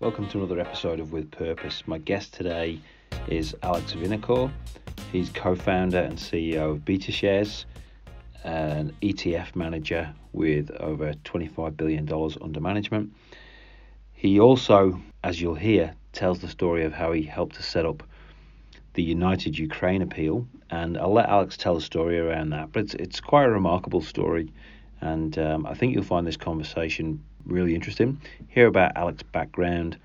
Welcome to another episode of With Purpose. My guest today is Alex Vynokur. He's co-founder and CEO of BetaShares, an ETF manager with over $25 billion under management. He also, as you'll hear, tells the story of how he helped to set up the United Ukraine Appeal, and I'll let Alex tell the story around that, but it's quite a remarkable story, and I think you'll find this conversation really interesting. Hear about Alex's background,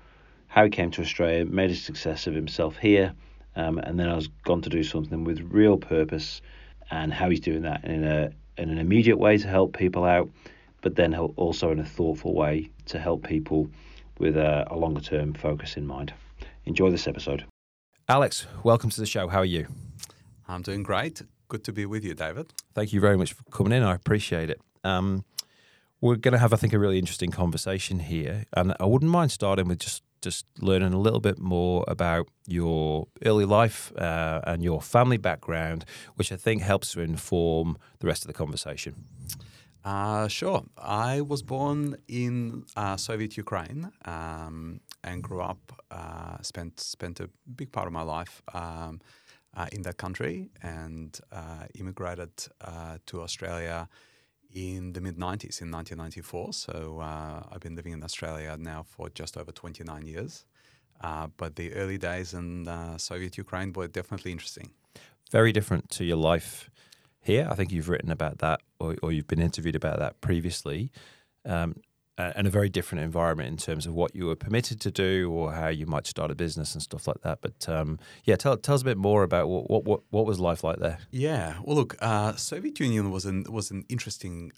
how he came to Australia, made a success of himself here, and then I was gone to do something with real purpose, and how he's doing that in an immediate way to help people out, but then also in a thoughtful way to help people with a longer term focus in mind. Enjoy this episode. Alex, welcome to the show. How are you? I'm doing great. Good to be with you, David. Thank you very much for coming in. I appreciate it. We're going to have, I think, a really interesting conversation here. And I wouldn't mind starting with just learning a little bit more about your early life and your family background, which I think helps to inform the rest of the conversation. Sure. I was born in Soviet Ukraine and grew up, spent a big part of my life in that country, and immigrated to Australia in the mid-90s, in 1994. So I've been living in Australia now for just over 29 years. But the early days in Soviet Ukraine were definitely interesting. Very different to your life here. I think you've written about that, or you've been interviewed about that previously, and a very different environment in terms of what you were permitted to do or how you might start a business and stuff like that. But tell us a bit more about what was life like there. Yeah, well, look, Soviet Union was an interesting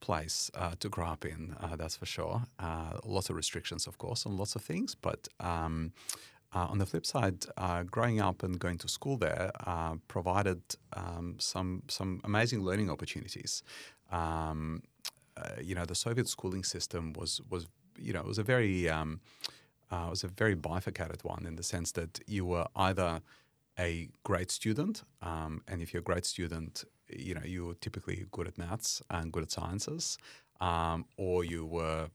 place to grow up in, that's for sure. Lots of restrictions, of course, on lots of things, but on the flip side, growing up and going to school there provided some amazing learning opportunities. The Soviet schooling system was a very bifurcated one, in the sense that you were either a great student, and if you're a great student, you were typically good at maths and good at sciences, or you were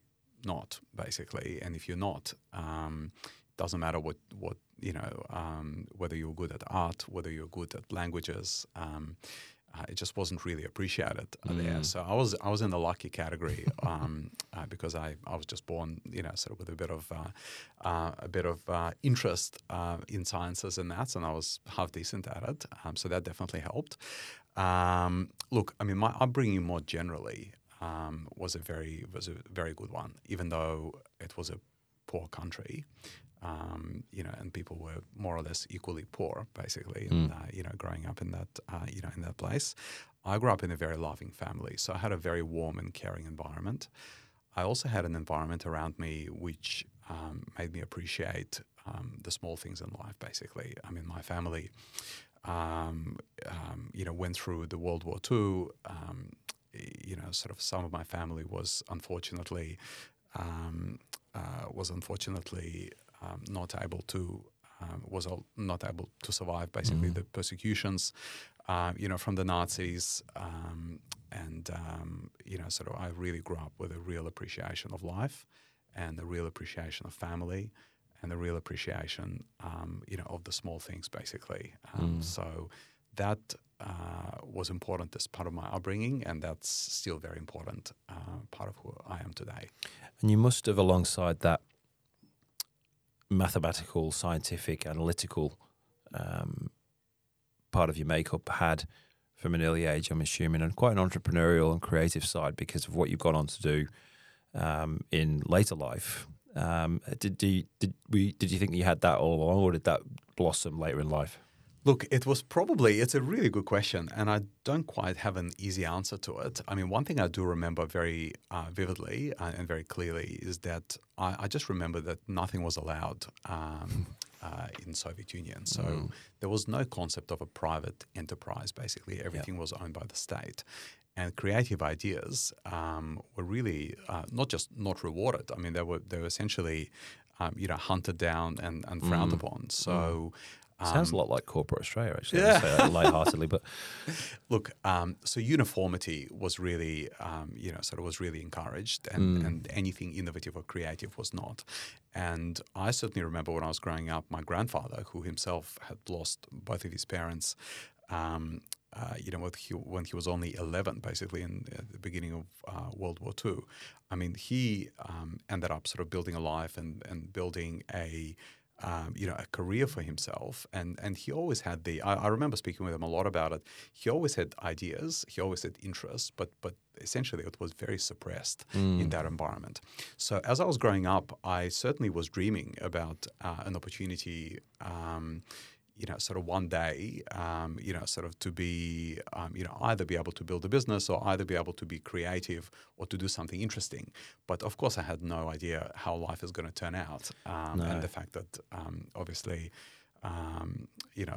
not, basically. And if you're not, doesn't matter whether you were good at art, whether you were good at languages. It just wasn't really appreciated there. So I was in the lucky category because I was just born, sort of with a bit of interest in sciences and maths, and I was half decent at it. So that definitely helped. Look, I mean, my upbringing more generally was a very good one, even though it was a poor country. And people were more or less equally poor, basically. And growing up in that, in that place, I grew up in a very loving family, so I had a very warm and caring environment. I also had an environment around me which made me appreciate the small things in life, basically. I mean, my family, went through the World War II. Some of my family was unfortunately. Not able to survive, basically, the persecutions, from the Nazis, and I really grew up with a real appreciation of life, and a real appreciation of family, and a real appreciation, of the small things, basically. So that was important as part of my upbringing, and that's still very important part of who I am today. And you must have, alongside that mathematical, scientific, analytical part of your makeup, had from an early age, I'm assuming, and quite an entrepreneurial and creative side because of what you've gone on to do in later life. Did you think you had that all along, or did that blossom later in life? Look, it's a really good question, and I don't quite have an easy answer to it. I mean, one thing I do remember very vividly and very clearly is that I just remember that nothing was allowed in Soviet Union. So there was no concept of a private enterprise, basically. Everything was owned by the state. And creative ideas were really not just not rewarded. I mean, they were essentially hunted down and frowned upon. So Sounds a lot like corporate Australia, actually. Yeah. I say that lightheartedly, but look, so uniformity was really, sort of was really encouraged, and anything innovative or creative was not. And I certainly remember when I was growing up, my grandfather, who himself had lost both of his parents, when he was only 11, basically, at the beginning of World War II. I mean, he ended up sort of building a life and building a a career for himself. And he always had I remember speaking with him a lot about it. He always had ideas, he always had interests, but essentially it was very suppressed in that environment. So as I was growing up, I certainly was dreaming about an opportunity, one day, to be, either be able to build a business or either be able to be creative or to do something interesting. But of course, I had no idea how life is going to turn out. And the fact that,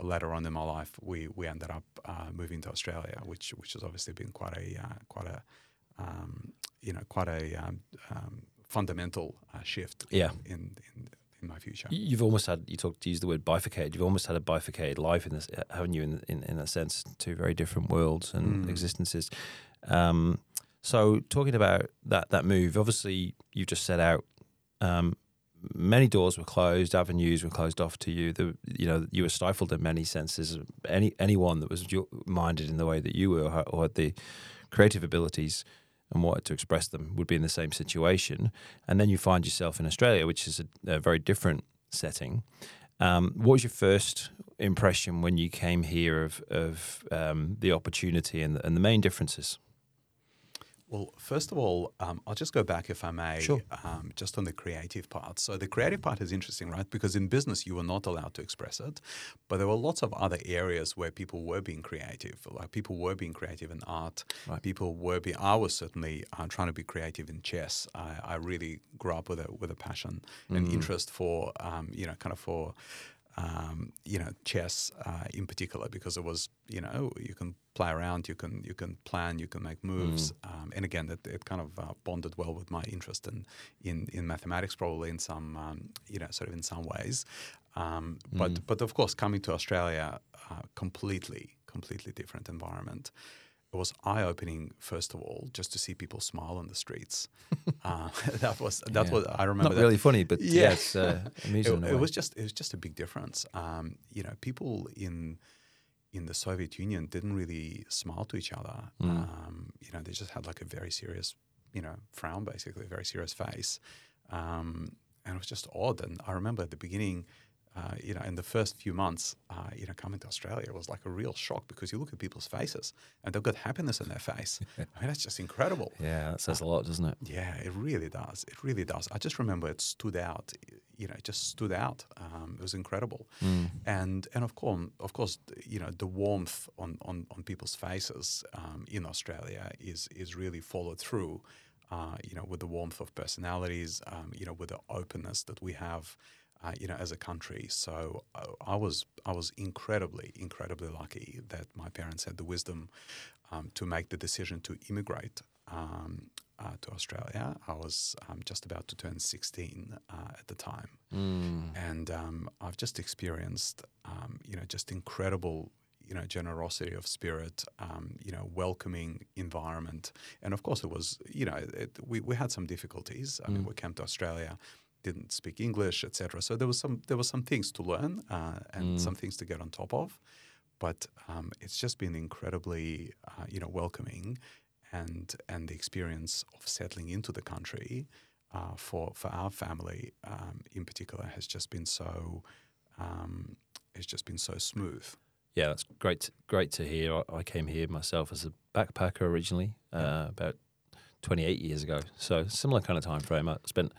later on in my life, we ended up moving to Australia, which has obviously been quite a fundamental shift in my future. You've almost had, to use the word bifurcated, you've almost had a bifurcated life in this, haven't you, in that sense, two very different worlds and existences. So talking about that move, obviously you just set out, many doors were closed, avenues were closed off to you. You were stifled in many senses. Anyone that was minded in the way that you were or had the creative abilities and wanted to express them would be in the same situation. And then you find yourself in Australia, which is a very different setting. What was your first impression when you came here of the opportunity and the main differences? Well, first of all, I'll just go back, if I may, sure, just on the creative part. So the creative part is interesting, right? Because in business, you were not allowed to express it. But there were lots of other areas where people were being creative. Like people were being creative in art. Right. I was certainly trying to be creative in chess. I really grew up with a passion and interest for, chess in particular, because it was, you can play around, you can plan, you can make moves. And again, it kind of bonded well with my interest in mathematics, probably in some, in some ways. But of course, coming to Australia, completely different environment. It was eye-opening, first of all, just to see people smile on the streets. That was I remember. Not really funny, but yes, amusing. It was just a big difference. People in the Soviet Union didn't really smile to each other. They just had like a very serious, frown, basically, a very serious face, and it was just odd. And I remember at the beginning, in the first few months, coming to Australia was like a real shock, because you look at people's faces and they've got happiness in their face. I mean, that's just incredible. Yeah, that says a lot, doesn't it? Yeah, it really does. It really does. I just remember it stood out. It just stood out. It was incredible. And of course, the warmth on people's faces in Australia is really followed through, with the warmth of personalities, with the openness that we have, as a country. So I was incredibly lucky that my parents had the wisdom to make the decision to immigrate to Australia. I was just about to turn 16 at the time, and I've just experienced just incredible generosity of spirit, welcoming environment, and of course it was we had some difficulties. I mean, we came to Australia, didn't speak English, etc. So there was some things to learn and some things to get on top of, but it's just been incredibly welcoming, and the experience of settling into the country for our family in particular has just been so smooth. Yeah, that's great to hear. I came here myself as a backpacker originally about 28 years ago, so similar kind of time frame. I spent.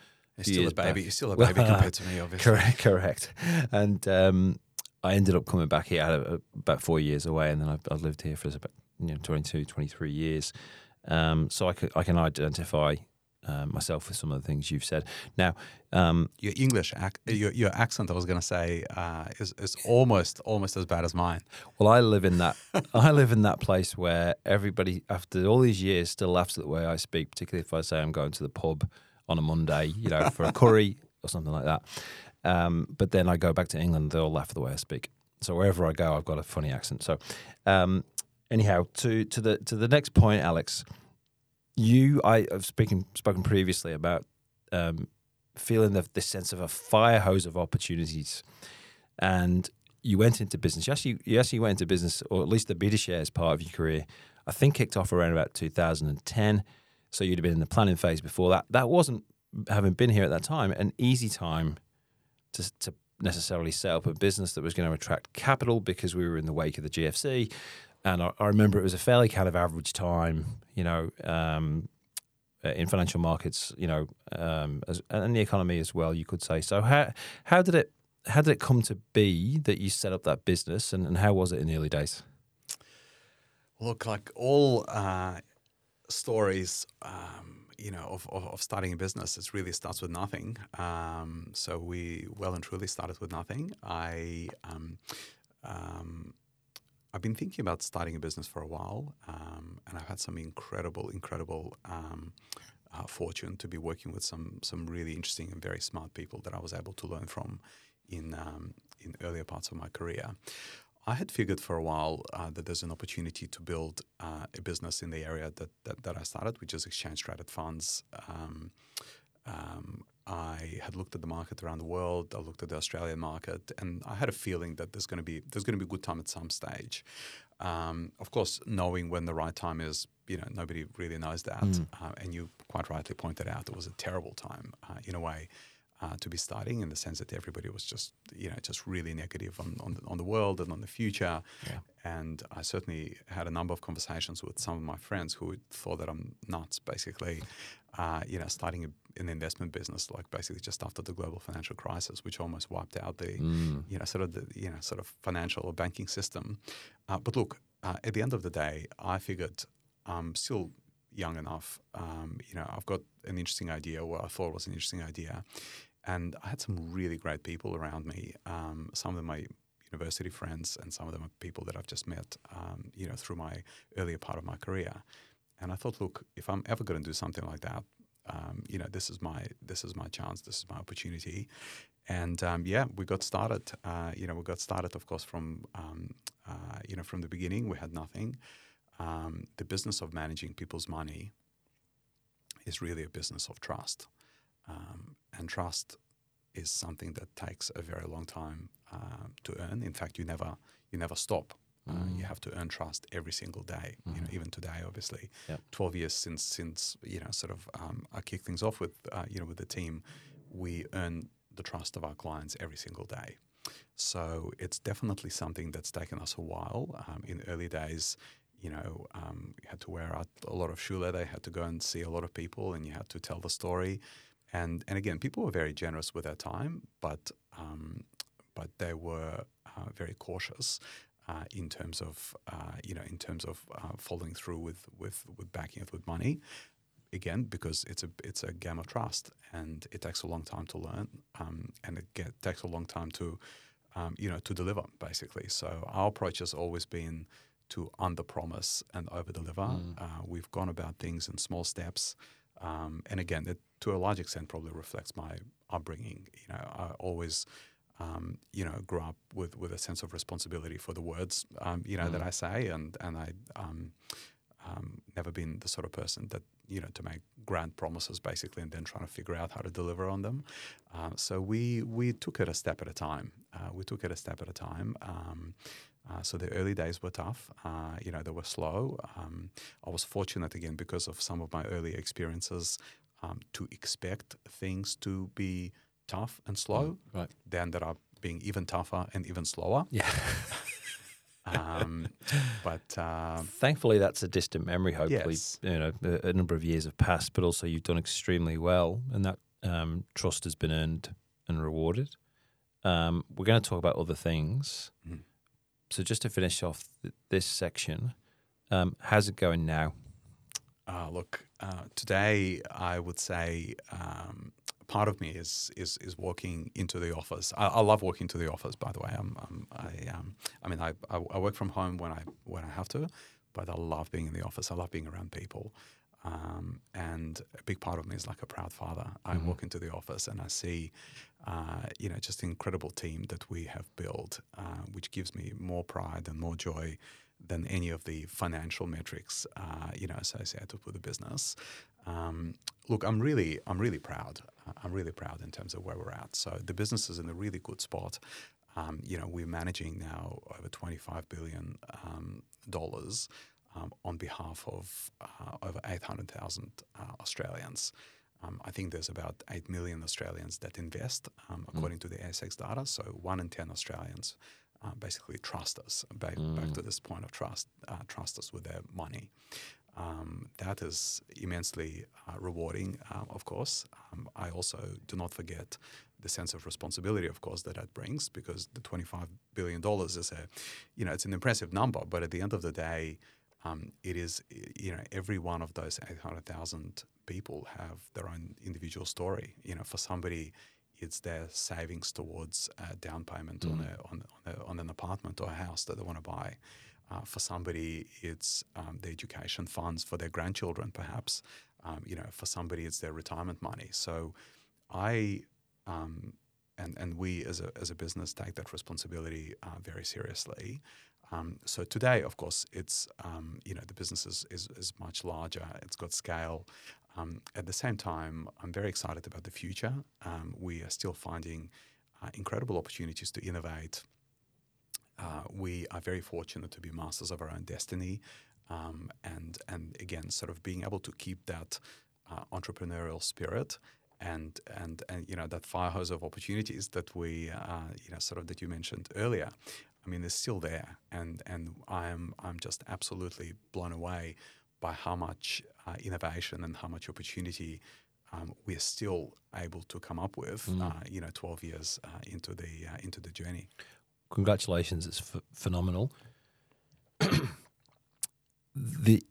You're still a baby compared to me, obviously. Correct. And I ended up coming back here about 4 years away, and then I've lived here for about 22, 23 years. So I can identify myself with some of the things you've said. Now, your English, your accent, I was going to say, is almost as bad as mine. Well, I live in that place where everybody, after all these years, still laughs at the way I speak. Particularly if I say I'm going to the pub on a Monday, for a curry or something like that. But then I go back to England, they'll laugh at the way I speak. So wherever I go, I've got a funny accent. So anyhow, to the next point, Alex, I've spoken previously about feeling this sense of a fire hose of opportunities, and you went into business. You actually went into business, or at least the BetaShares part of your career, I think kicked off around about 2010. So you'd have been in the planning phase before that. That wasn't, having been here at that time, an easy time to necessarily set up a business that was going to attract capital, because we were in the wake of the GFC. And I remember it was a fairly kind of average time, in financial markets, and the economy as well, you could say. So how did it come to be that you set up that business, and how was it in the early days? Look, like all stories, of starting a business, it really starts with nothing. So we well and truly started with nothing. I've been thinking about starting a business for a while, and I've had some incredible fortune to be working with some really interesting and very smart people that I was able to learn from in earlier parts of my career. I had figured for a while that there's an opportunity to build a business in the area that I started, which is exchange-traded funds. I had looked at the market around the world. I looked at the Australian market, and I had a feeling that there's going to be a good time at some stage. Of course, knowing when the right time is, nobody really knows that. And you quite rightly pointed out it was a terrible time in a way to be starting, in the sense that everybody was just really negative on the world and on the future. Yeah. And I certainly had a number of conversations with some of my friends who thought that I'm nuts, basically, starting an investment business, like basically just after the global financial crisis, which almost wiped out the financial or banking system. But look, at the end of the day, I figured I'm still young enough. I've got an interesting idea, or I thought it was an interesting idea. And I had some really great people around me. Some of them my university friends, and some of them are people that I've just met, through my earlier part of my career. And I thought, look, if I'm ever going to do something like that, this is my chance, this is my opportunity. And we got started. We got started, of course, from the beginning. We had nothing. The business of managing people's money is really a business of trust. And trust is something that takes a very long time to earn. In fact, you never stop. You have to earn trust every single day. Mm-hmm. Even today, obviously, yep. 12 years since I kicked things off with the team, we earn the trust of our clients every single day. So it's definitely something that's taken us a while. In early days, you had to wear out a lot of shoe leather. You had to go and see a lot of people, and you had to tell the story. And again, people were very generous with their time, but they were very cautious in terms of following through with backing it with money. Again, because it's a game of trust, and it takes a long time to learn, and takes a long time to deliver, basically. So our approach has always been to under-promise and over-deliver. We've gone about things in small steps. And again, it, to a large extent, probably reflects my upbringing. I always, grew up with a sense of responsibility for the words, that I say, and I never been the sort of person that, to make grand promises, basically, and then trying to figure out how to deliver on them. So we took it a step at a time. So the early days were tough. They were slow. I was fortunate, again, because of some of my early experiences, to expect things to be tough and slow. Right. They ended up being even tougher and even slower. Yeah. But thankfully, that's a distant memory. Hopefully, yes. A number of years have passed, but also you've done extremely well, and that trust has been earned and rewarded. We're going to talk about other things. Mm. So just to finish off this section, how's it going now? Look, today I would say part of me is walking into the office. I love walking to the office. By the way, I work from home when I have to, but I love being in the office. I love being around people. And a big part of me is like a proud father. I walk into the office and I see, just an incredible team that we have built, which gives me more pride and more joy than any of the financial metrics, associated with the business. Look, I'm really proud. I'm really proud in terms of where we're at. So the business is in a really good spot. We're managing now over $25 billion on behalf of over 800,000 Australians. I think there's about 8 million Australians that invest, according to the ASX data. So 1 in 10 Australians basically trust us, back to this point of trust us with their money. That is immensely rewarding, of course. I also do not forget the sense of responsibility, of course, that brings, because the $25 billion is it's an impressive number, but at the end of the day, it is, every one of those 800,000 people have their own individual story. For somebody, it's their savings towards a down payment on an apartment or a house that they want to buy. For somebody, it's the education funds for their grandchildren, perhaps. For somebody, it's their retirement money. So I and we as a business take that responsibility very seriously. So today, of course, it's the business is much larger. It's got scale. At the same time, I'm very excited about the future. We are still finding incredible opportunities to innovate. We are very fortunate to be masters of our own destiny, and again, sort of being able to keep that entrepreneurial spirit and that fire hose of opportunities that we that you mentioned earlier. I mean, it's still there, and I'm just absolutely blown away by how much innovation and how much opportunity we're still able to come up with. 12 years into the journey. Congratulations, it's phenomenal.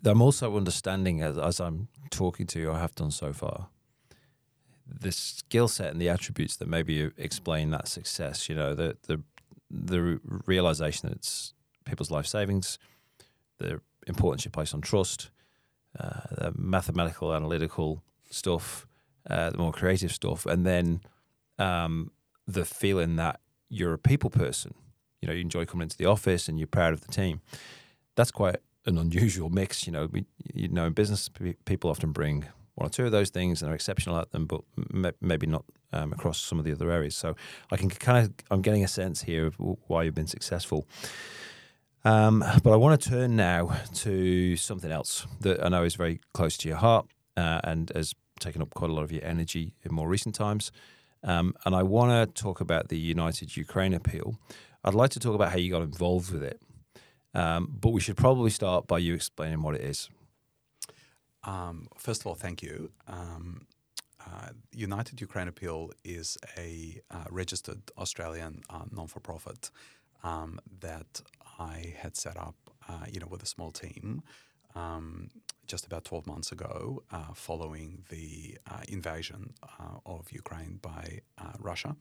I'm also understanding as I'm talking to you, I have done so far, the skill set and the attributes that maybe explain that success. The realization that it's people's life savings, the importance you place on trust, the mathematical, analytical stuff, the more creative stuff, and then the feeling that you're a people person. You enjoy coming into the office and you're proud of the team. That's quite an unusual mix. In business, people often bring one or two of those things and are exceptional at them, but maybe not across some of the other areas. So I'm getting a sense here of why you've been successful. But I want to turn now to something else that I know is very close to your heart and has taken up quite a lot of your energy in more recent times. And I want to talk about the United Ukraine Appeal. I'd like to talk about how you got involved with it, but we should probably start by you explaining what it is. First of all, thank you. United Ukraine Appeal is a registered Australian non-for-profit that I had set up, with a small team just about 12 months ago, following the invasion of Ukraine by Russia.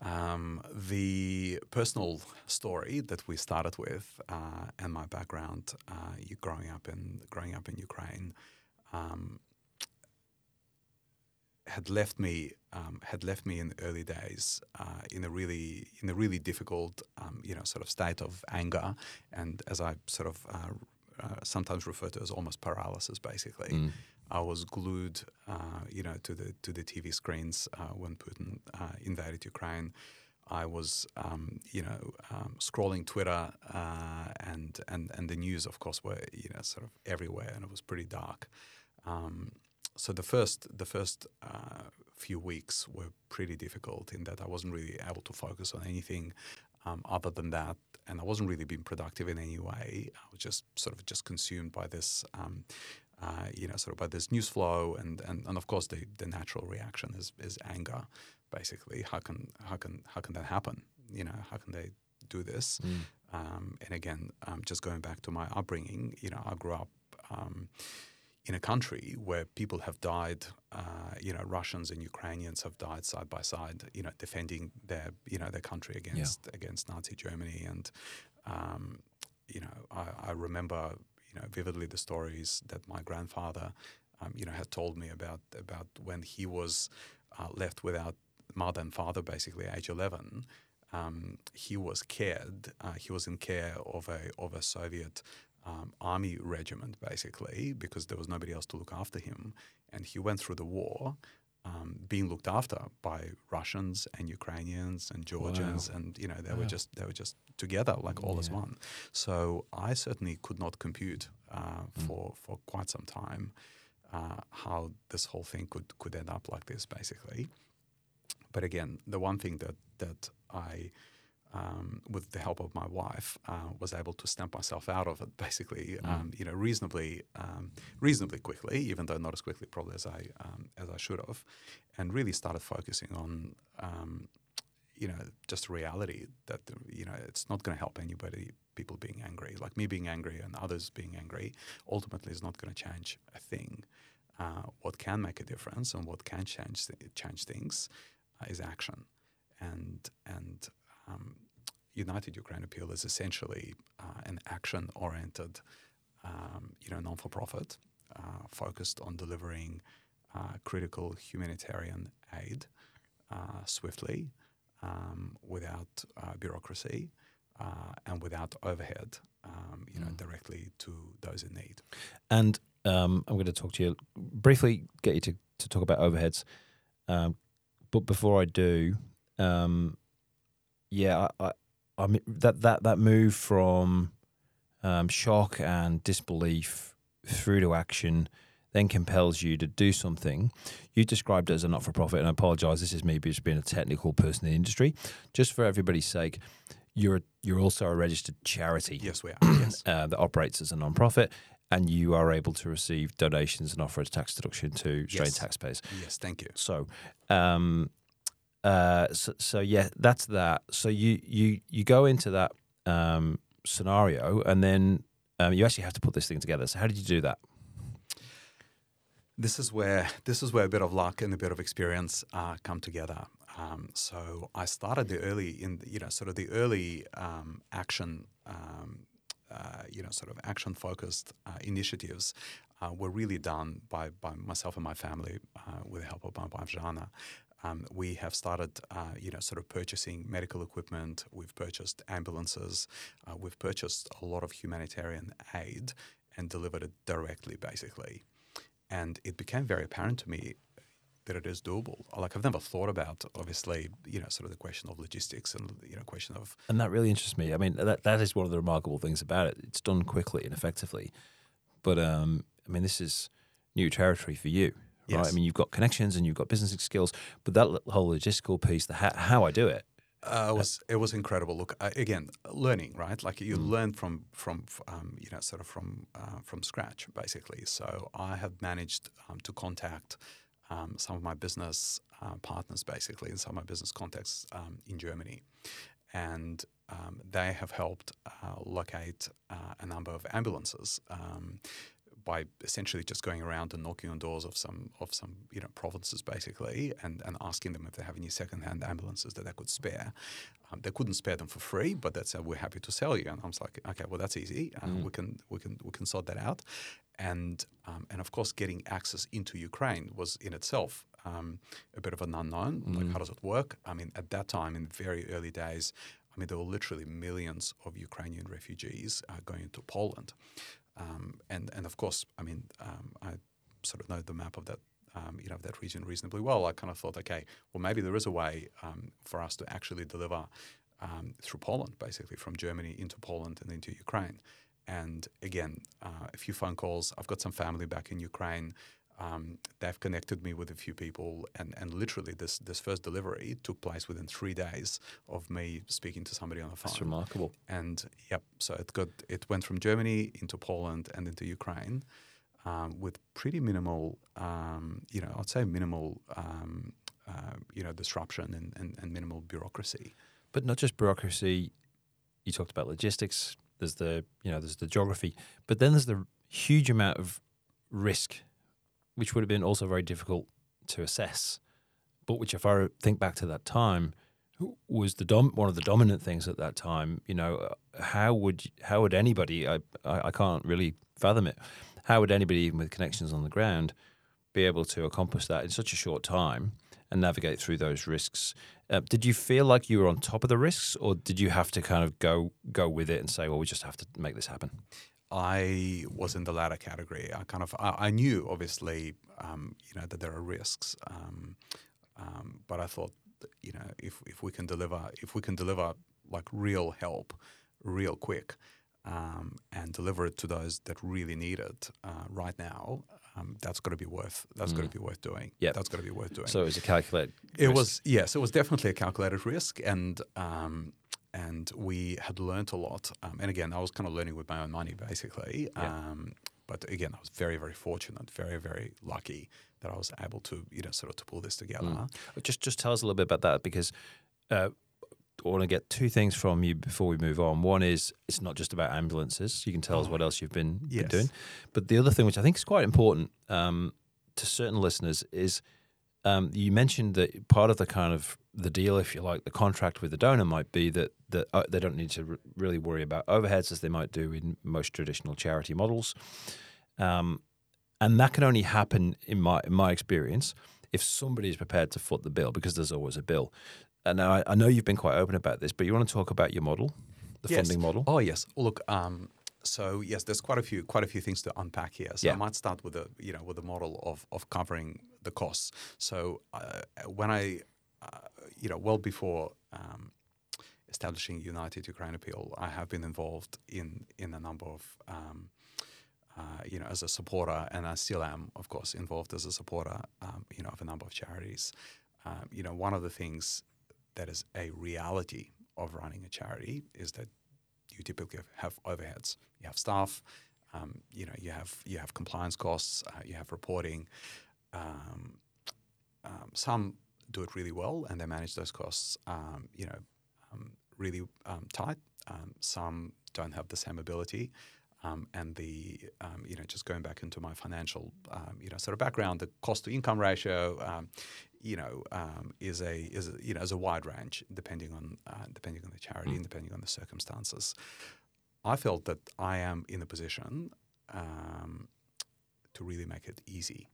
The personal story that we started with and my background, growing up in Ukraine, had left me in the early days in a really difficult state of anger, and as I sort of sometimes referred to as almost paralysis, basically. I was glued, to the TV screens when Putin invaded Ukraine. I was, scrolling Twitter, and the news, of course, were everywhere, and it was pretty dark. So the first few weeks were pretty difficult in that I wasn't really able to focus on anything other than that, and I wasn't really being productive in any way. I was just consumed by this, by this news flow, and of course the natural reaction is anger, basically. How can that happen? How can they do this? And again, just going back to my upbringing, I grew up in a country where people have died, Russians and Ukrainians have died side by side, defending their country against Nazi Germany, and I remember. vividly the stories that my grandfather, had told me about when he was left without mother and father, basically age 11. He was cared. He was in care of a Soviet army regiment, basically, because there was nobody else to look after him. And he went through the war being looked after by Russians and Ukrainians and Georgians. Wow. And, they were just together, like all as one. So I certainly could not compute for quite some time how this whole thing could end up like this, basically. But again, the one thing that I, with the help of my wife, was able to stamp myself out of it, basically, reasonably quickly, even though not as quickly probably as I should have, and really started focusing on, just reality that it's not going to help anybody. People being angry, like me being angry and others being angry, ultimately is not going to change a thing. What can make a difference and what can change things is action, and United Ukraine Appeal is essentially an action-oriented, non-for-profit focused on delivering critical humanitarian aid swiftly, without bureaucracy and without overhead, directly to those in need. And I'm going to talk to you briefly, get you to talk about overheads. But before I do, I mean that move from shock and disbelief through to action then compels you to do something. You described it as a not-for-profit, and I apologise, this is me just being a technical person in the industry. Just for everybody's sake, you're also a registered charity. Yes, we are. Yes. That operates as a non-profit. And you are able to receive donations and offer a tax deduction to Australian taxpayers. Yes, thank you. So, that's that. So you go into that scenario, and then you actually have to put this thing together. So how did you do that? This is where a bit of luck and a bit of experience come together. So I started the early action. Action-focused initiatives were really done by myself and my family with the help of my wife, Jana. We have started, purchasing medical equipment. We've purchased ambulances. We've purchased a lot of humanitarian aid and delivered it directly, basically. And it became very apparent to me that it is doable. Like, I've never thought about, obviously, the question of logistics and, question of... And that really interests me. I mean, that is one of the remarkable things about it. It's done quickly and effectively. But, this is new territory for you, right? Yes. I mean, you've got connections and you've got business skills, but that whole logistical piece, the how I do it... It was incredible. Look, again, learning, right? Like, you learn from scratch, basically. So I have managed to contact... some of my business partners, basically, and some of my business contacts in Germany. And they have helped locate a number of ambulances by essentially just going around and knocking on doors of some provinces, basically, and asking them if they have any secondhand ambulances that they could spare. They couldn't spare them for free, but they said, "We're happy to sell you." And I was like, "Okay, well, that's easy. We can sort that out." And of course, getting access into Ukraine was in itself a bit of an unknown. Like, how does it work? I mean, at that time, in the very early days, I mean, there were literally millions of Ukrainian refugees going into Poland. And of course, I mean, I sort of know the map of that, of that region reasonably well. I kind of thought, okay, well, maybe there is a way for us to actually deliver through Poland, basically, from Germany into Poland and into Ukraine. And again, a few phone calls. I've got some family back in Ukraine. They've connected me with a few people, and literally this first delivery took place within 3 days of me speaking to somebody on the phone. That's remarkable. And yep, so it went from Germany into Poland and into Ukraine with pretty minimal, I'd say minimal, disruption and minimal bureaucracy. But not just bureaucracy. You talked about logistics. There's the there's the geography, but then there's the huge amount of risk, which would have been also very difficult to assess, but which, if I think back to that time, was one of the dominant things at that time. How would anybody? I can't really fathom it. How would anybody, even with connections on the ground, be able to accomplish that in such a short time and navigate through those risks? Did you feel like you were on top of the risks, or did you have to kind of go with it and say, well, we just have to make this happen? I was in the latter category. I knew, obviously, that there are risks, but I thought, if we can deliver like real help, real quick, and deliver it to those that really need it right now, that's got to be worth doing. Yeah, that's got to be worth doing. So it was a calculated risk. It was definitely a calculated risk, and we had learned a lot. And again, I was kind of learning with my own money, basically. Yeah. But again, I was very, very fortunate, very, very lucky that I was able to, sort of pull this together. Mm. Just tell us a little bit about that, because I want to get two things from you before we move on. One is, it's not just about ambulances. You can tell us what else you've been doing. But the other thing, which I think is quite important to certain listeners, is you mentioned that part of the kind of the deal, if you like, the contract with the donor might be that they don't need to really worry about overheads as they might do in most traditional charity models. And that can only happen, in my experience, if somebody is prepared to foot the bill, because there's always a bill. And I know you've been quite open about this, but you want to talk about your model, the funding model? Oh, yes. Well, look, there's quite a few things to unpack here. So I might start with the model of covering the costs. So when I well before establishing United Ukraine Appeal, I have been involved in a number of, as a supporter, and I still am, of course, involved as a supporter, of a number of charities. One of the things that is a reality of running a charity is that you typically have overheads. You have staff, you have compliance costs, you have reporting. Some do it really well, and they manage those costs, really tight. Some don't have the same ability, and the just going back into my financial sort of background, the cost to income ratio is a wide range depending on the charity and depending on the circumstances. I felt that I am in a position to really make it easy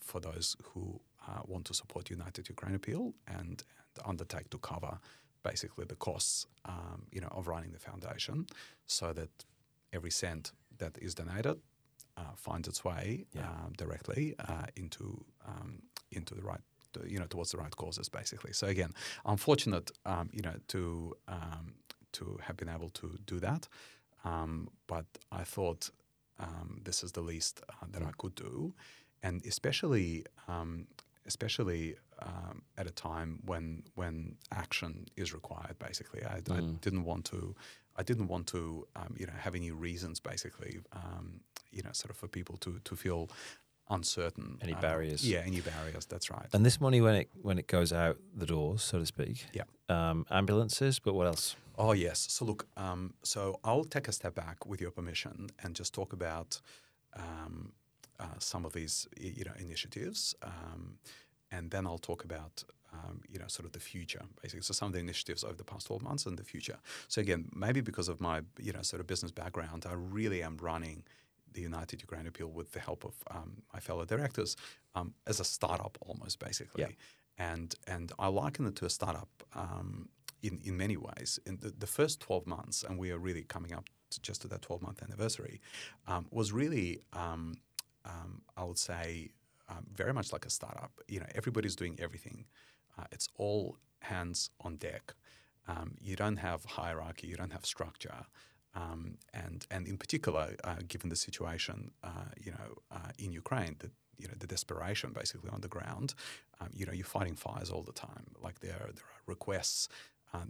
for those who want to support United Ukraine Appeal and undertake to cover basically the costs, of running the foundation, so that every cent that is donated finds its way directly into the right, towards the right causes, basically. So again, I'm fortunate, to have been able to do that, but I thought this is the least that I could do. And especially at a time when action is required, basically, I didn't want to have any reasons, basically, for people to feel uncertain. Any barriers? Yeah, any barriers. That's right. And this money, when it goes out the doors, so to speak. Yeah. Ambulances, but what else? Oh yes. So look, so I'll take a step back with your permission and just talk about some of these, initiatives, and then I'll talk about, the future, basically. So some of the initiatives over the past 12 months and the future. So again, maybe because of my, business background, I really am running the United Ukraine Appeal with the help of my fellow directors as a startup almost, basically. Yeah. And I liken it to a startup in many ways. In the first 12 months, and we are really coming up to that 12-month anniversary, was really... I would say very much like a startup. Everybody's doing everything. It's all hands on deck. You don't have hierarchy. You don't have structure. And in particular, given the situation, in Ukraine, the desperation basically on the ground. You're fighting fires all the time. Like there are requests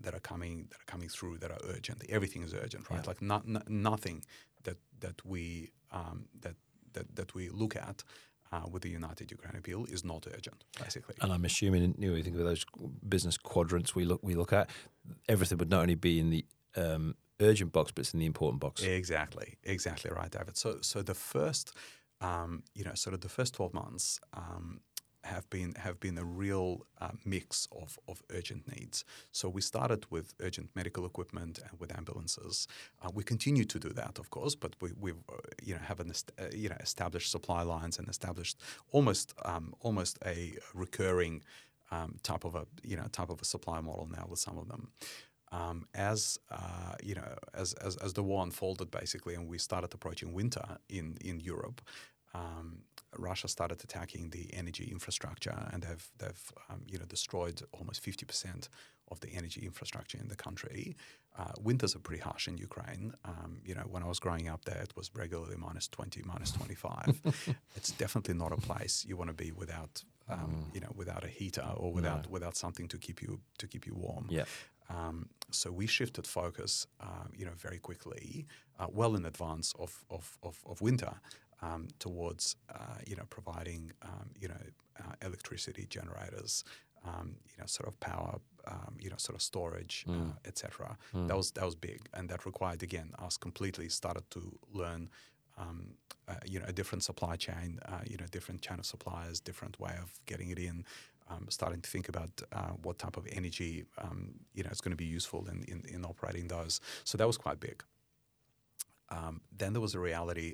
that are coming through that are urgent. Everything is urgent, right? Yeah. Like nothing that we that we look at with the United Ukraine Appeal is not urgent, basically. And I'm assuming, you think of those business quadrants we look at, everything would not only be in the urgent box, but it's in the important box. Exactly right, David. So the first 12 months have been a real mix of urgent needs. So we started with urgent medical equipment and with ambulances. We continue to do that, of course, but we have established supply lines and established almost a recurring type of a supply model now with some of them. As the war unfolded, basically, and we started approaching winter in Europe. Russia started attacking the energy infrastructure, and they've destroyed almost 50% of the energy infrastructure in the country. Winters are pretty harsh in Ukraine. When I was growing up there, it was regularly -20, -25. It's definitely not a place you want to be without without a heater or without something to keep you warm. Yeah. So we shifted focus, very quickly, well in advance of winter. Towards providing electricity generators, power, storage, etc. That was big, and that required again us completely started to learn a different supply chain, different chain of suppliers, different way of getting it in. Starting to think about what type of energy is going to be useful in operating those. So that was quite big. Then there was a reality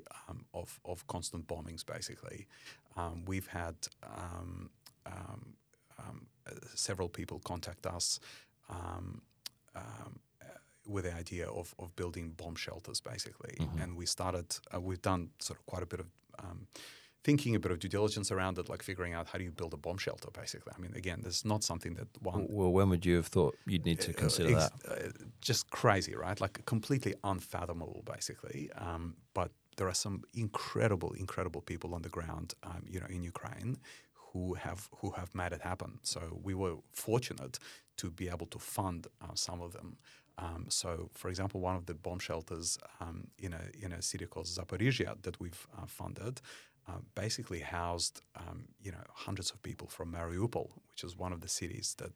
of constant bombings, basically. We've had several people contact us with the idea of building bomb shelters, basically. Mm-hmm. And we started, we've done sort of quite a bit of thinking, a bit of due diligence around it, like figuring out how do you build a bomb shelter, basically. I mean, again, there's not something that one... Well, when would you have thought you'd need to consider that? Just crazy, right? Like completely unfathomable, basically. But there are some incredible, incredible people on the ground, in Ukraine who have made it happen. So we were fortunate to be able to fund some of them. So, for example, one of the bomb shelters in a city called Zaporizhia that we've funded... basically housed, hundreds of people from Mariupol, which is one of the cities that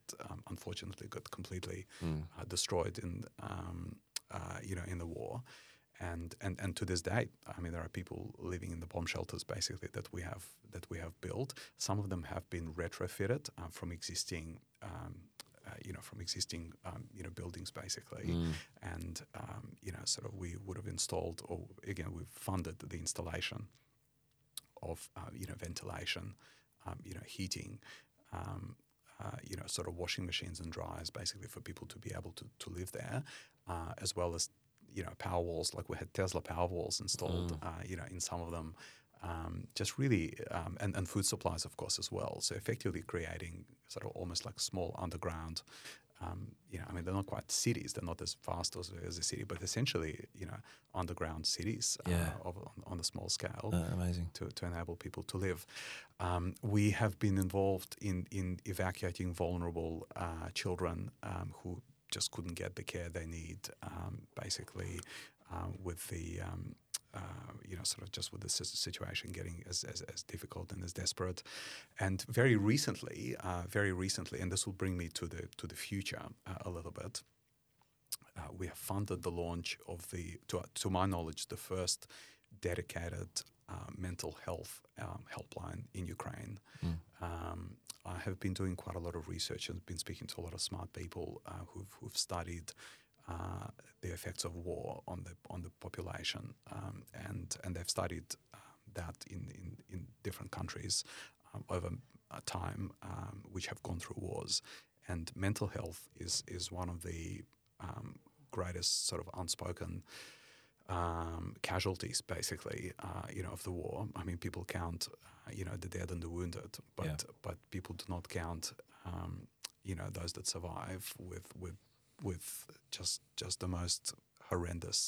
unfortunately got completely destroyed in the war, and to this day, I mean, there are people living in the bomb shelters basically that we have built. Some of them have been retrofitted from existing. Buildings basically, and we would have installed, or again, we've funded the installation of ventilation, heating, washing machines and dryers, basically for people to be able to live there, as well as power walls. Like we had Tesla power walls installed, in some of them. Just really, and food supplies, of course, as well. So effectively creating sort of almost like small underground. They're not quite cities. They're not as vast as a city, but essentially, underground cities on a small scale. Amazing. To enable people to live. We have been involved in evacuating vulnerable children who just couldn't get the care they need, with the... with the situation getting as difficult and as desperate. And very recently, and this will bring me to the future a little bit, we have funded the launch of to my knowledge, the first dedicated mental health helpline in Ukraine. Mm. I have been doing quite a lot of research and been speaking to a lot of smart people who've studied the effects of war on the population, and they've studied that in different countries over time, which have gone through wars, and mental health is one of the greatest sort of unspoken casualties, basically, of the war. I mean, people count, the dead and the wounded, but people do not count, those that survive with just the most horrendous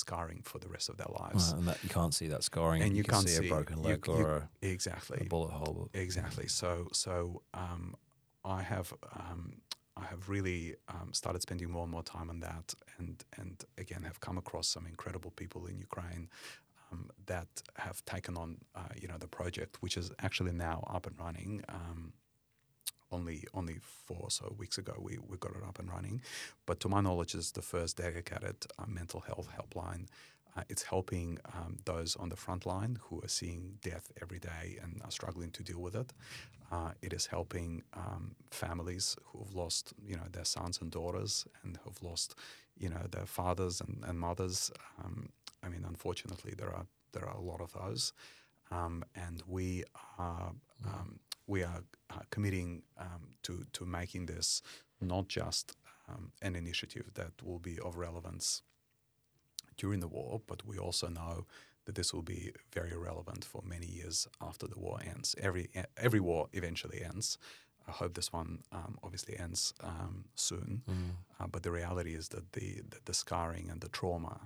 scarring for the rest of their lives. Wow, and that you can't see that scarring. And you can't see a broken leg or a bullet hole. Exactly. So I have really started spending more and more time on that, and again have come across some incredible people in Ukraine that have taken on the project, which is actually now up and running. Only 4 or so weeks ago, we got it up and running. But to my knowledge, it's the first dedicated mental health helpline It's helping those on the front line who are seeing death every day and are struggling to deal with it. It is helping families who have lost, their sons and daughters and who have lost, their fathers and mothers. Unfortunately, there are a lot of those, and we are committing to making this not just an initiative that will be of relevance during the war, but we also know that this will be very relevant for many years after the war ends. Every war eventually ends. I hope this one obviously ends soon. But the reality is that the scarring and the trauma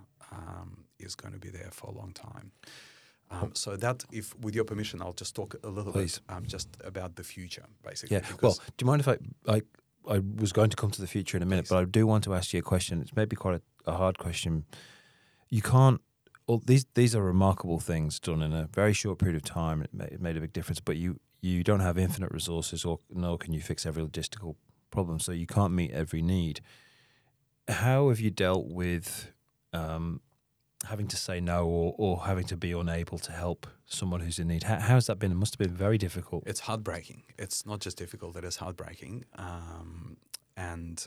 is going to be there for a long time. So that, if with your permission, I'll just talk a little bit just about the future, basically. Yeah. Well, do you mind if I was going to come to the future in a minute, but I do want to ask you a question. It's maybe quite a hard question. You can't. Well, these are remarkable things done in a very short period of time. It made a big difference, but you don't have infinite resources, or nor can you fix every logistical problem, so you can't meet every need. How have you dealt with having to say no or having to be unable to help someone who's in need? How has that been? It must have been very difficult. It's heartbreaking. It's not just difficult, it is heartbreaking. And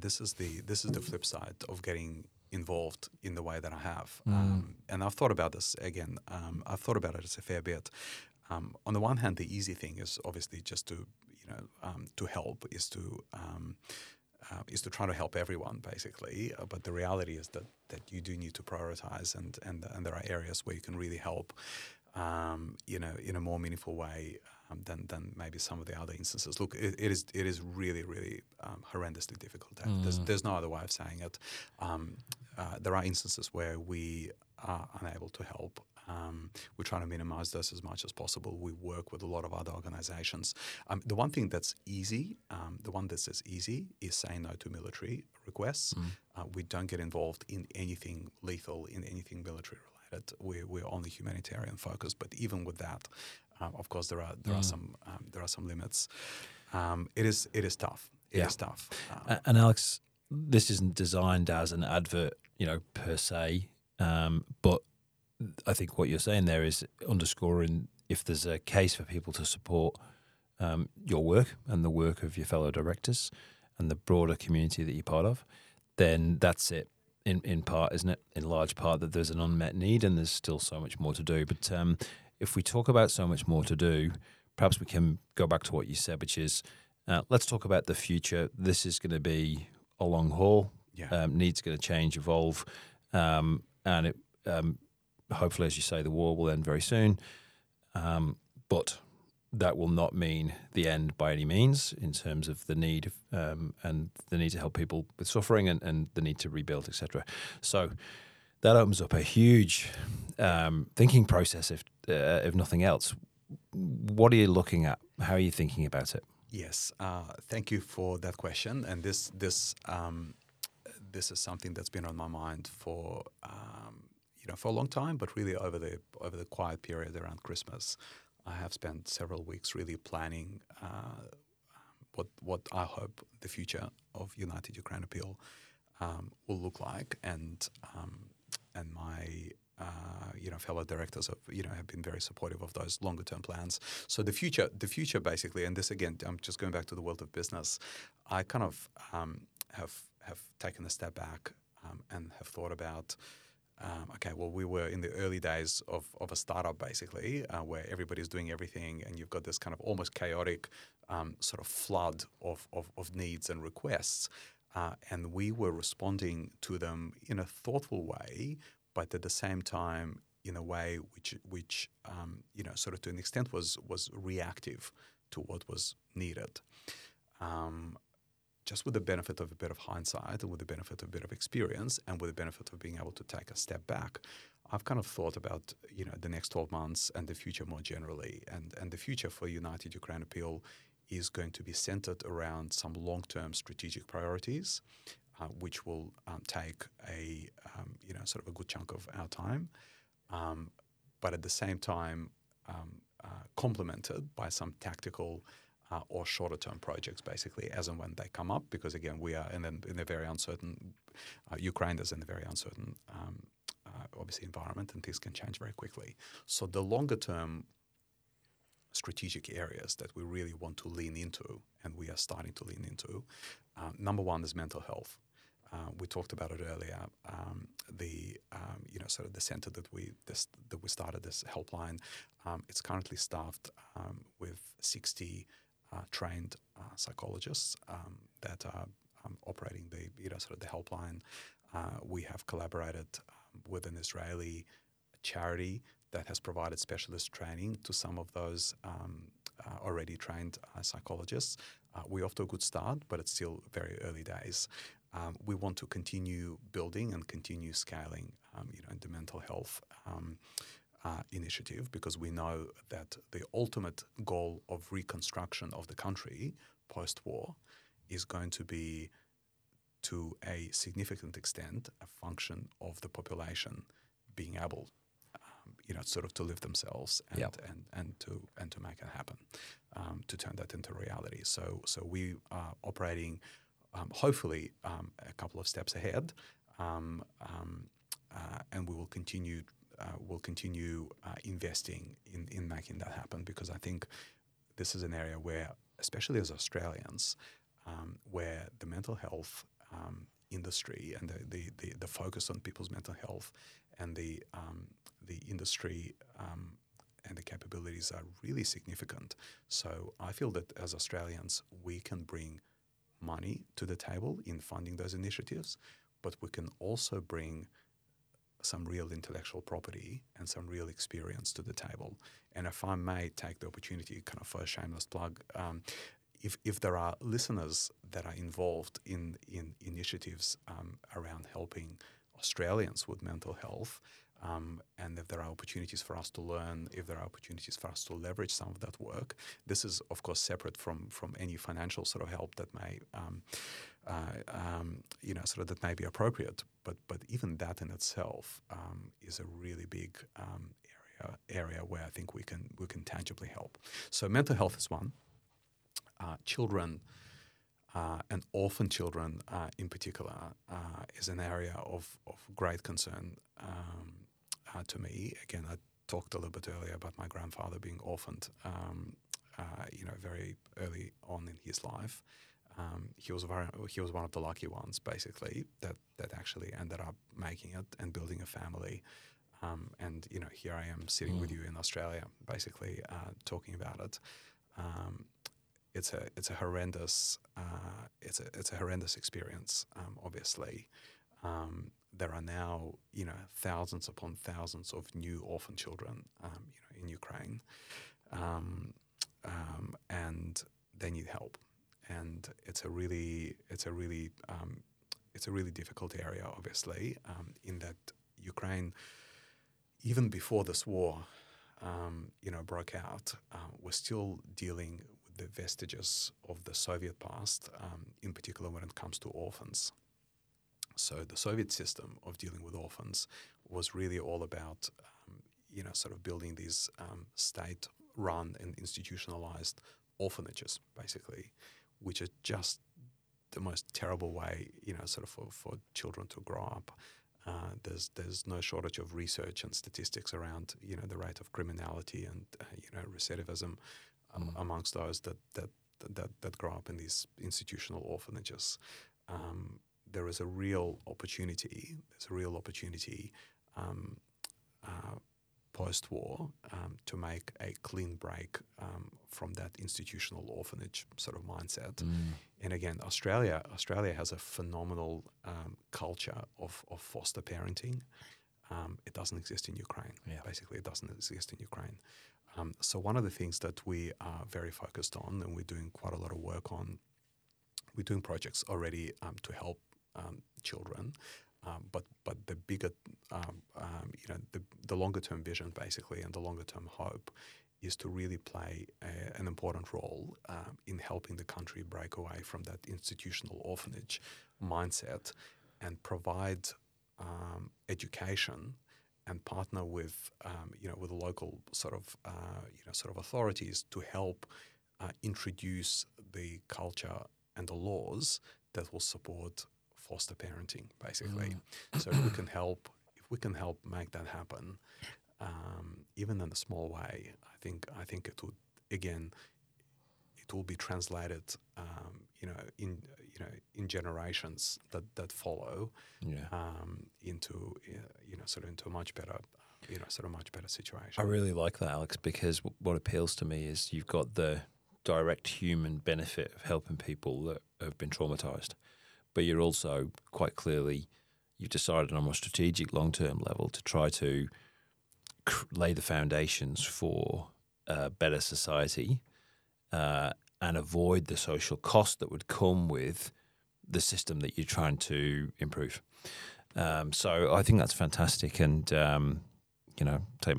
this is the flip side of getting involved in the way that I have. And I've thought about this again. I've thought about it a fair bit. On the one hand, the easy thing is obviously just to to help, is to try to help everyone basically. But the reality is that you do need to prioritize, and there are areas where you can really help, in a more meaningful way than maybe some of the other instances. Look, it is really, really horrendously difficult. There's no other way of saying it. There are instances where we are unable to help. We're trying to minimize this as much as possible. We work with a lot of other organizations. The one thing that's easy, is saying no to military requests. We don't get involved in anything lethal, in anything military related. We're only humanitarian focused. But even with that, of course, there are some limits. It is tough. It is tough. And Alex, this isn't designed as an advert, per se, but I think what you're saying there is underscoring if there's a case for people to support your work and the work of your fellow directors and the broader community that you're part of, then that's it in part, isn't it? In large part, that there's an unmet need and there's still so much more to do. But if we talk about so much more to do, perhaps we can go back to what you said, which is let's talk about the future. This is going to be a long haul. Yeah. Needs are going to change, evolve, and it hopefully, as you say, the war will end very soon. But that will not mean the end by any means in terms of the need and the need to help people with suffering and the need to rebuild, etc. So that opens up a huge thinking process, if nothing else. What are you looking at? How are you thinking about it? Yes. Thank you for that question. And this is something that's been on my mind for for a long time, but really over the quiet period around Christmas, I have spent several weeks really planning what I hope the future of United Ukraine Appeal will look like, and my fellow directors have been very supportive of those longer term plans. So the future basically, and this again, I'm just going back to the world of business. I kind of have taken a step back and have thought about. We were in the early days of a startup, basically, where everybody's doing everything, and you've got this kind of almost chaotic sort of flood of needs and requests. And we were responding to them in a thoughtful way, but at the same time in a way which to an extent was reactive to what was needed. Just with the benefit of a bit of hindsight and with the benefit of a bit of experience and with the benefit of being able to take a step back, I've kind of thought about, the next 12 months and the future more generally. And the future for United Ukraine Appeal is going to be centered around some long-term strategic priorities, which will take a, sort of a good chunk of our time. But at the same time, complemented by some tactical or shorter-term projects, basically, as and when they come up, because again, we are in a very uncertain Ukraine is in a very uncertain obviously environment, and things can change very quickly. So the longer term strategic areas that we really want to lean into, and we are starting to lean into, number one is mental health. We talked about it earlier. Sort of the center that we started, this helpline, it's currently staffed with 60 trained psychologists that are operating the helpline. We have collaborated with an Israeli charity that has provided specialist training to some of those already trained psychologists. We're off to a good start, but it's still very early days. We want to continue building and continue scaling, the mental health initiative, because we know that the ultimate goal of reconstruction of the country post-war is going to be, to a significant extent, a function of the population being able, to live themselves and and to make it happen, to turn that into reality. So we are operating. Hopefully, a couple of steps ahead, and we will continue. Investing in making that happen, because I think this is an area where, especially as Australians, where the mental health industry and the focus on people's mental health and the industry and the capabilities are really significant. So I feel that as Australians, we can bring money to the table in funding those initiatives, but we can also bring some real intellectual property and some real experience to the table. And if I may take the opportunity, kind of for a shameless plug, if there are listeners that are involved in initiatives around helping Australians with mental health, and if there are opportunities for us to learn, if there are opportunities for us to leverage some of that work, this is, of course, separate from any financial sort of help that may, that may be appropriate. But even that in itself is a really big area where I think we can tangibly help. So mental health is one. Children. And orphan children, in particular, is an area of great concern to me. Again, I talked a little bit earlier about my grandfather being orphaned, very early on in his life. He was one of the lucky ones, basically, that actually ended up making it and building a family. Here I am sitting with you in Australia, basically talking about it. It's a horrendous experience. Obviously, there are now thousands upon thousands of new orphan children in Ukraine, and they need help. And it's a really difficult area. Obviously, in that Ukraine, even before this war, broke out, we're still dealing the vestiges of the Soviet past, in particular when it comes to orphans. So the Soviet system of dealing with orphans was really all about, building these state-run and institutionalized orphanages, basically, which are just the most terrible way, for children to grow up. There's no shortage of research and statistics around, the rate of criminality and, recidivism. Amongst those that grow up in these institutional orphanages, there is a real opportunity. Post-war to make a clean break from that institutional orphanage sort of mindset. And again, Australia has a phenomenal culture of foster parenting. It doesn't exist in Ukraine. Yeah. Basically, it doesn't exist in Ukraine. So one of the things that we are very focused on, and we're doing quite a lot of work on, we're doing projects already to help children, but the bigger, the longer term vision basically, and the longer term hope, is to really play an important role in helping the country break away from that institutional orphanage mindset, and provide education. And partner with, with local sort of authorities to help introduce the culture and the laws that will support foster parenting, basically. So if we can help, if we can help make that happen, even in a small way, I think it would, again, it will be translated, in generations that follow, into into a much better, much better situation. I really like that, Alex, because what appeals to me is you've got the direct human benefit of helping people that have been traumatized, but you're also quite clearly you've decided on a more strategic, long-term level to try to lay the foundations for a better society. And avoid the social cost that would come with the system that you're trying to improve. So I think that's fantastic, and, take my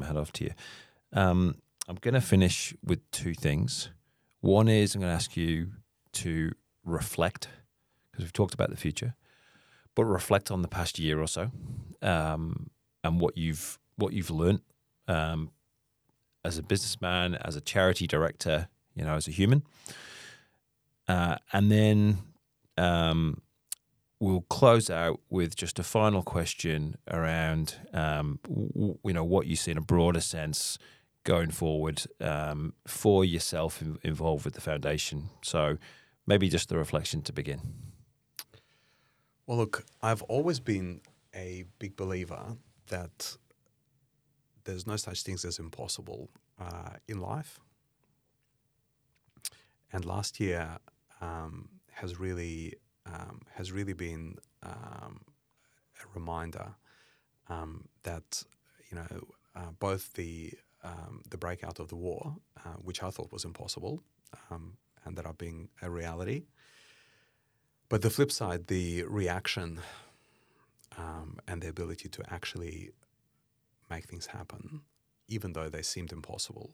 hat off to you. I'm going to finish with two things. One is I'm going to ask you to reflect, because we've talked about the future, but reflect on the past year or so, and what you've learned as a businessman, as a charity director, as a human. And then we'll close out with just a final question around, what you see in a broader sense going forward for yourself involved with the foundation. So maybe just the reflection to begin. Well, look, I've always been a big believer that there's no such things as impossible in life. And last year has really been a reminder that both the breakout of the war, which I thought was impossible, ended up being a reality. But the flip side, the reaction and the ability to actually make things happen, even though they seemed impossible.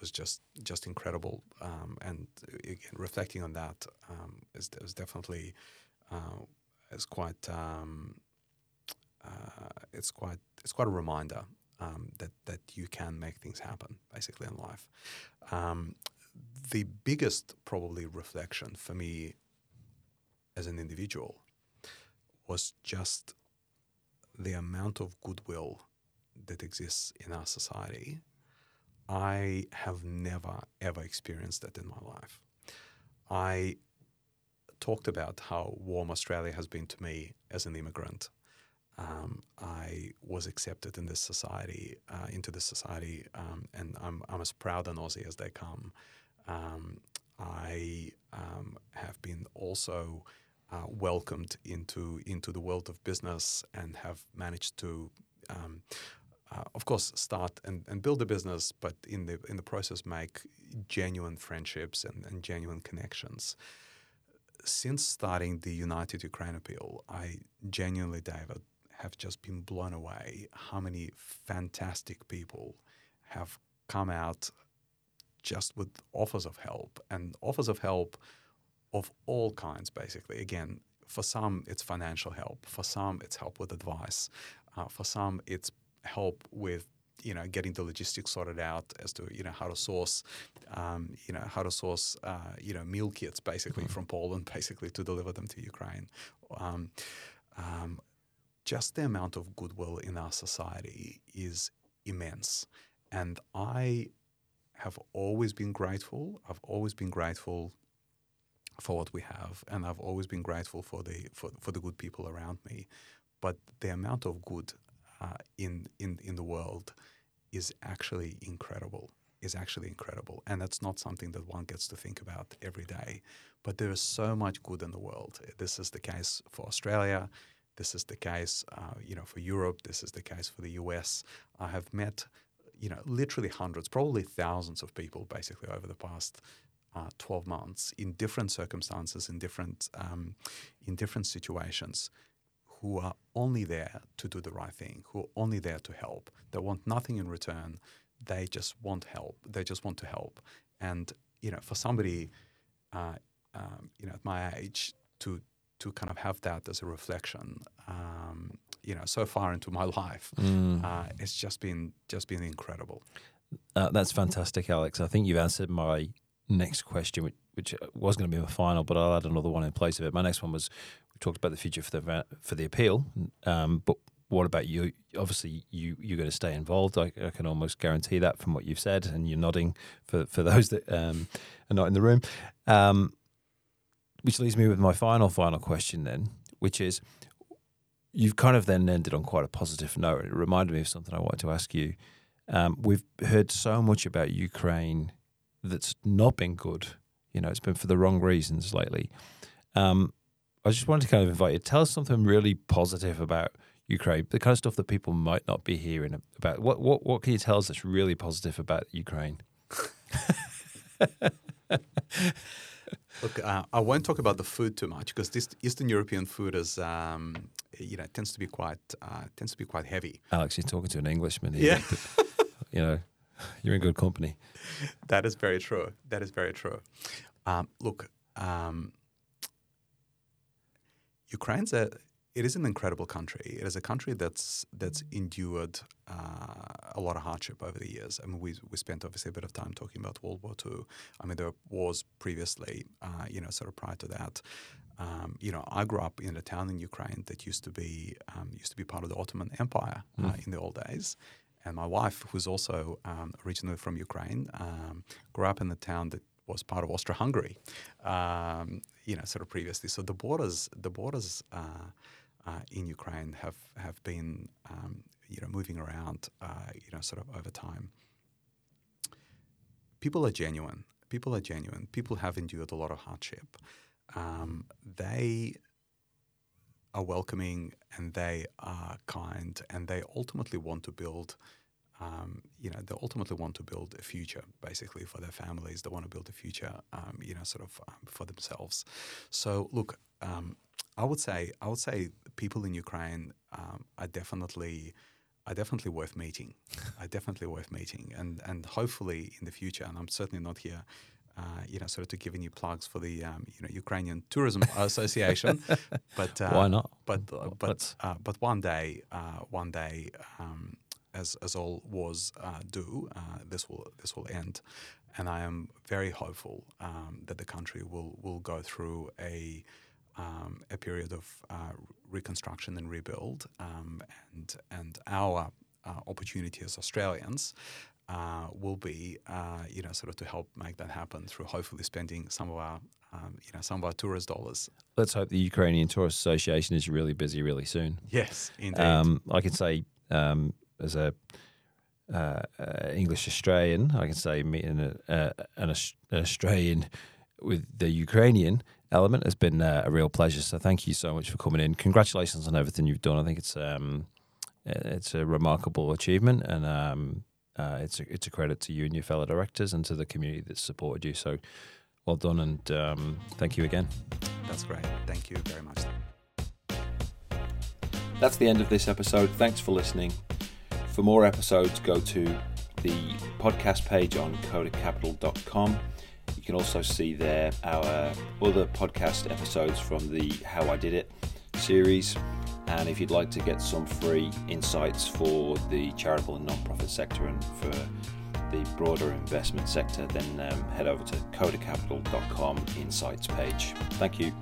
Was just incredible, and again, reflecting on that is definitely it's quite a reminder that you can make things happen basically in life. The biggest probably reflection for me as an individual was just the amount of goodwill that exists in our society. I have never, ever experienced that in my life. I talked about how warm Australia has been to me as an immigrant. I was accepted in this society, and I'm as proud an Aussie as they come. I have been also welcomed into the world of business and have managed to... of course, start and build a business, but in the process make genuine friendships and genuine connections. Since starting the United Ukraine Appeal, I genuinely, David, have just been blown away how many fantastic people have come out just with offers of help, and offers of help of all kinds, basically. Again, for some, it's financial help. For some, it's help with advice. For some, it's help with getting the logistics sorted out as to how to source meal kits basically from Poland to deliver them to Ukraine. Just the amount of goodwill in our society is immense, and I have always been grateful. I've always been grateful for what we have, and I've always been grateful for the good people around me. But the amount of good in the world is actually incredible, and that's not something that one gets to think about every day. But there is so much good in the world. This is the case for Australia. This is the case, for Europe. This is the case for the US. I have met, literally hundreds, probably thousands of people basically over the past 12 months in different circumstances, in different situations, who are only there to do the right thing, who are only there to help. They want nothing in return. They just want help. They just want to help. And, for somebody, at my age to kind of have that as a reflection, so far into my life, it's just been incredible. That's fantastic, Alex. I think you've answered my next question, which was going to be my final, but I'll add another one in place of it. My next one was We talked about the future for the appeal, but what about you? Obviously, you're going to stay involved. I can almost guarantee that from what you've said, and you're nodding for those that are not in the room. Which leaves me with my final question then, which is, you've kind of then ended on quite a positive note. It reminded me of something I wanted to ask you. We've heard so much about Ukraine that's not been good. You know, it's been for the wrong reasons lately. I just wanted to kind of invite you to tell us something really positive about Ukraine, the kind of stuff that people might not be hearing about. What can you tell us that's really positive about Ukraine? Look, I won't talk about the food too much because this Eastern European food is, it tends to be quite heavy. Alex, you're talking to an Englishman here. Yeah. You know, you're in good company. That is very true. Look, Ukraine's it is an incredible country. It is a country that's endured a lot of hardship over the years. I mean, we spent obviously a bit of time talking about World War II. I mean, there were wars previously, sort of prior to that. I grew up in a town in Ukraine that used to be part of the Ottoman Empire in the old days. And my wife, who's also originally from Ukraine, grew up in a town that was part of Austria-Hungary, sort of previously. So the borders. In Ukraine have been, moving around, sort of over time. People are genuine. People have endured a lot of hardship. They are welcoming and they are kind and they ultimately want to build, a future basically for their families. They want to build a future, for themselves. So look, I would say people in Ukraine are definitely worth meeting. And hopefully in the future. And I'm certainly not here, to give any plugs for the Ukrainian Tourism Association. But why not? But one day, as all wars do, this will end. And I am very hopeful that the country will go through a period of reconstruction and rebuild, and our opportunity as Australians will be, to help make that happen through hopefully spending some of our, tourist dollars. Let's hope the Ukrainian Tourist Association is really busy really soon. Yes, indeed. I could say as a English Australian, I can say meeting an Australian with the Ukrainian element has been a real pleasure. So thank you so much for coming in. Congratulations on everything you've done. I think it's a remarkable achievement, and it's a credit to you and your fellow directors and to the community that's supported you. So well done, and thank you again. That's great. Thank you very much. That's the end of this episode. Thanks for listening. For more episodes, go to the podcast page on codacapital.com. You can also see there our other podcast episodes from the How I Did It series. And if you'd like to get some free insights for the charitable and non-profit sector and for the broader investment sector, then head over to codacapital.com insights page. Thank you.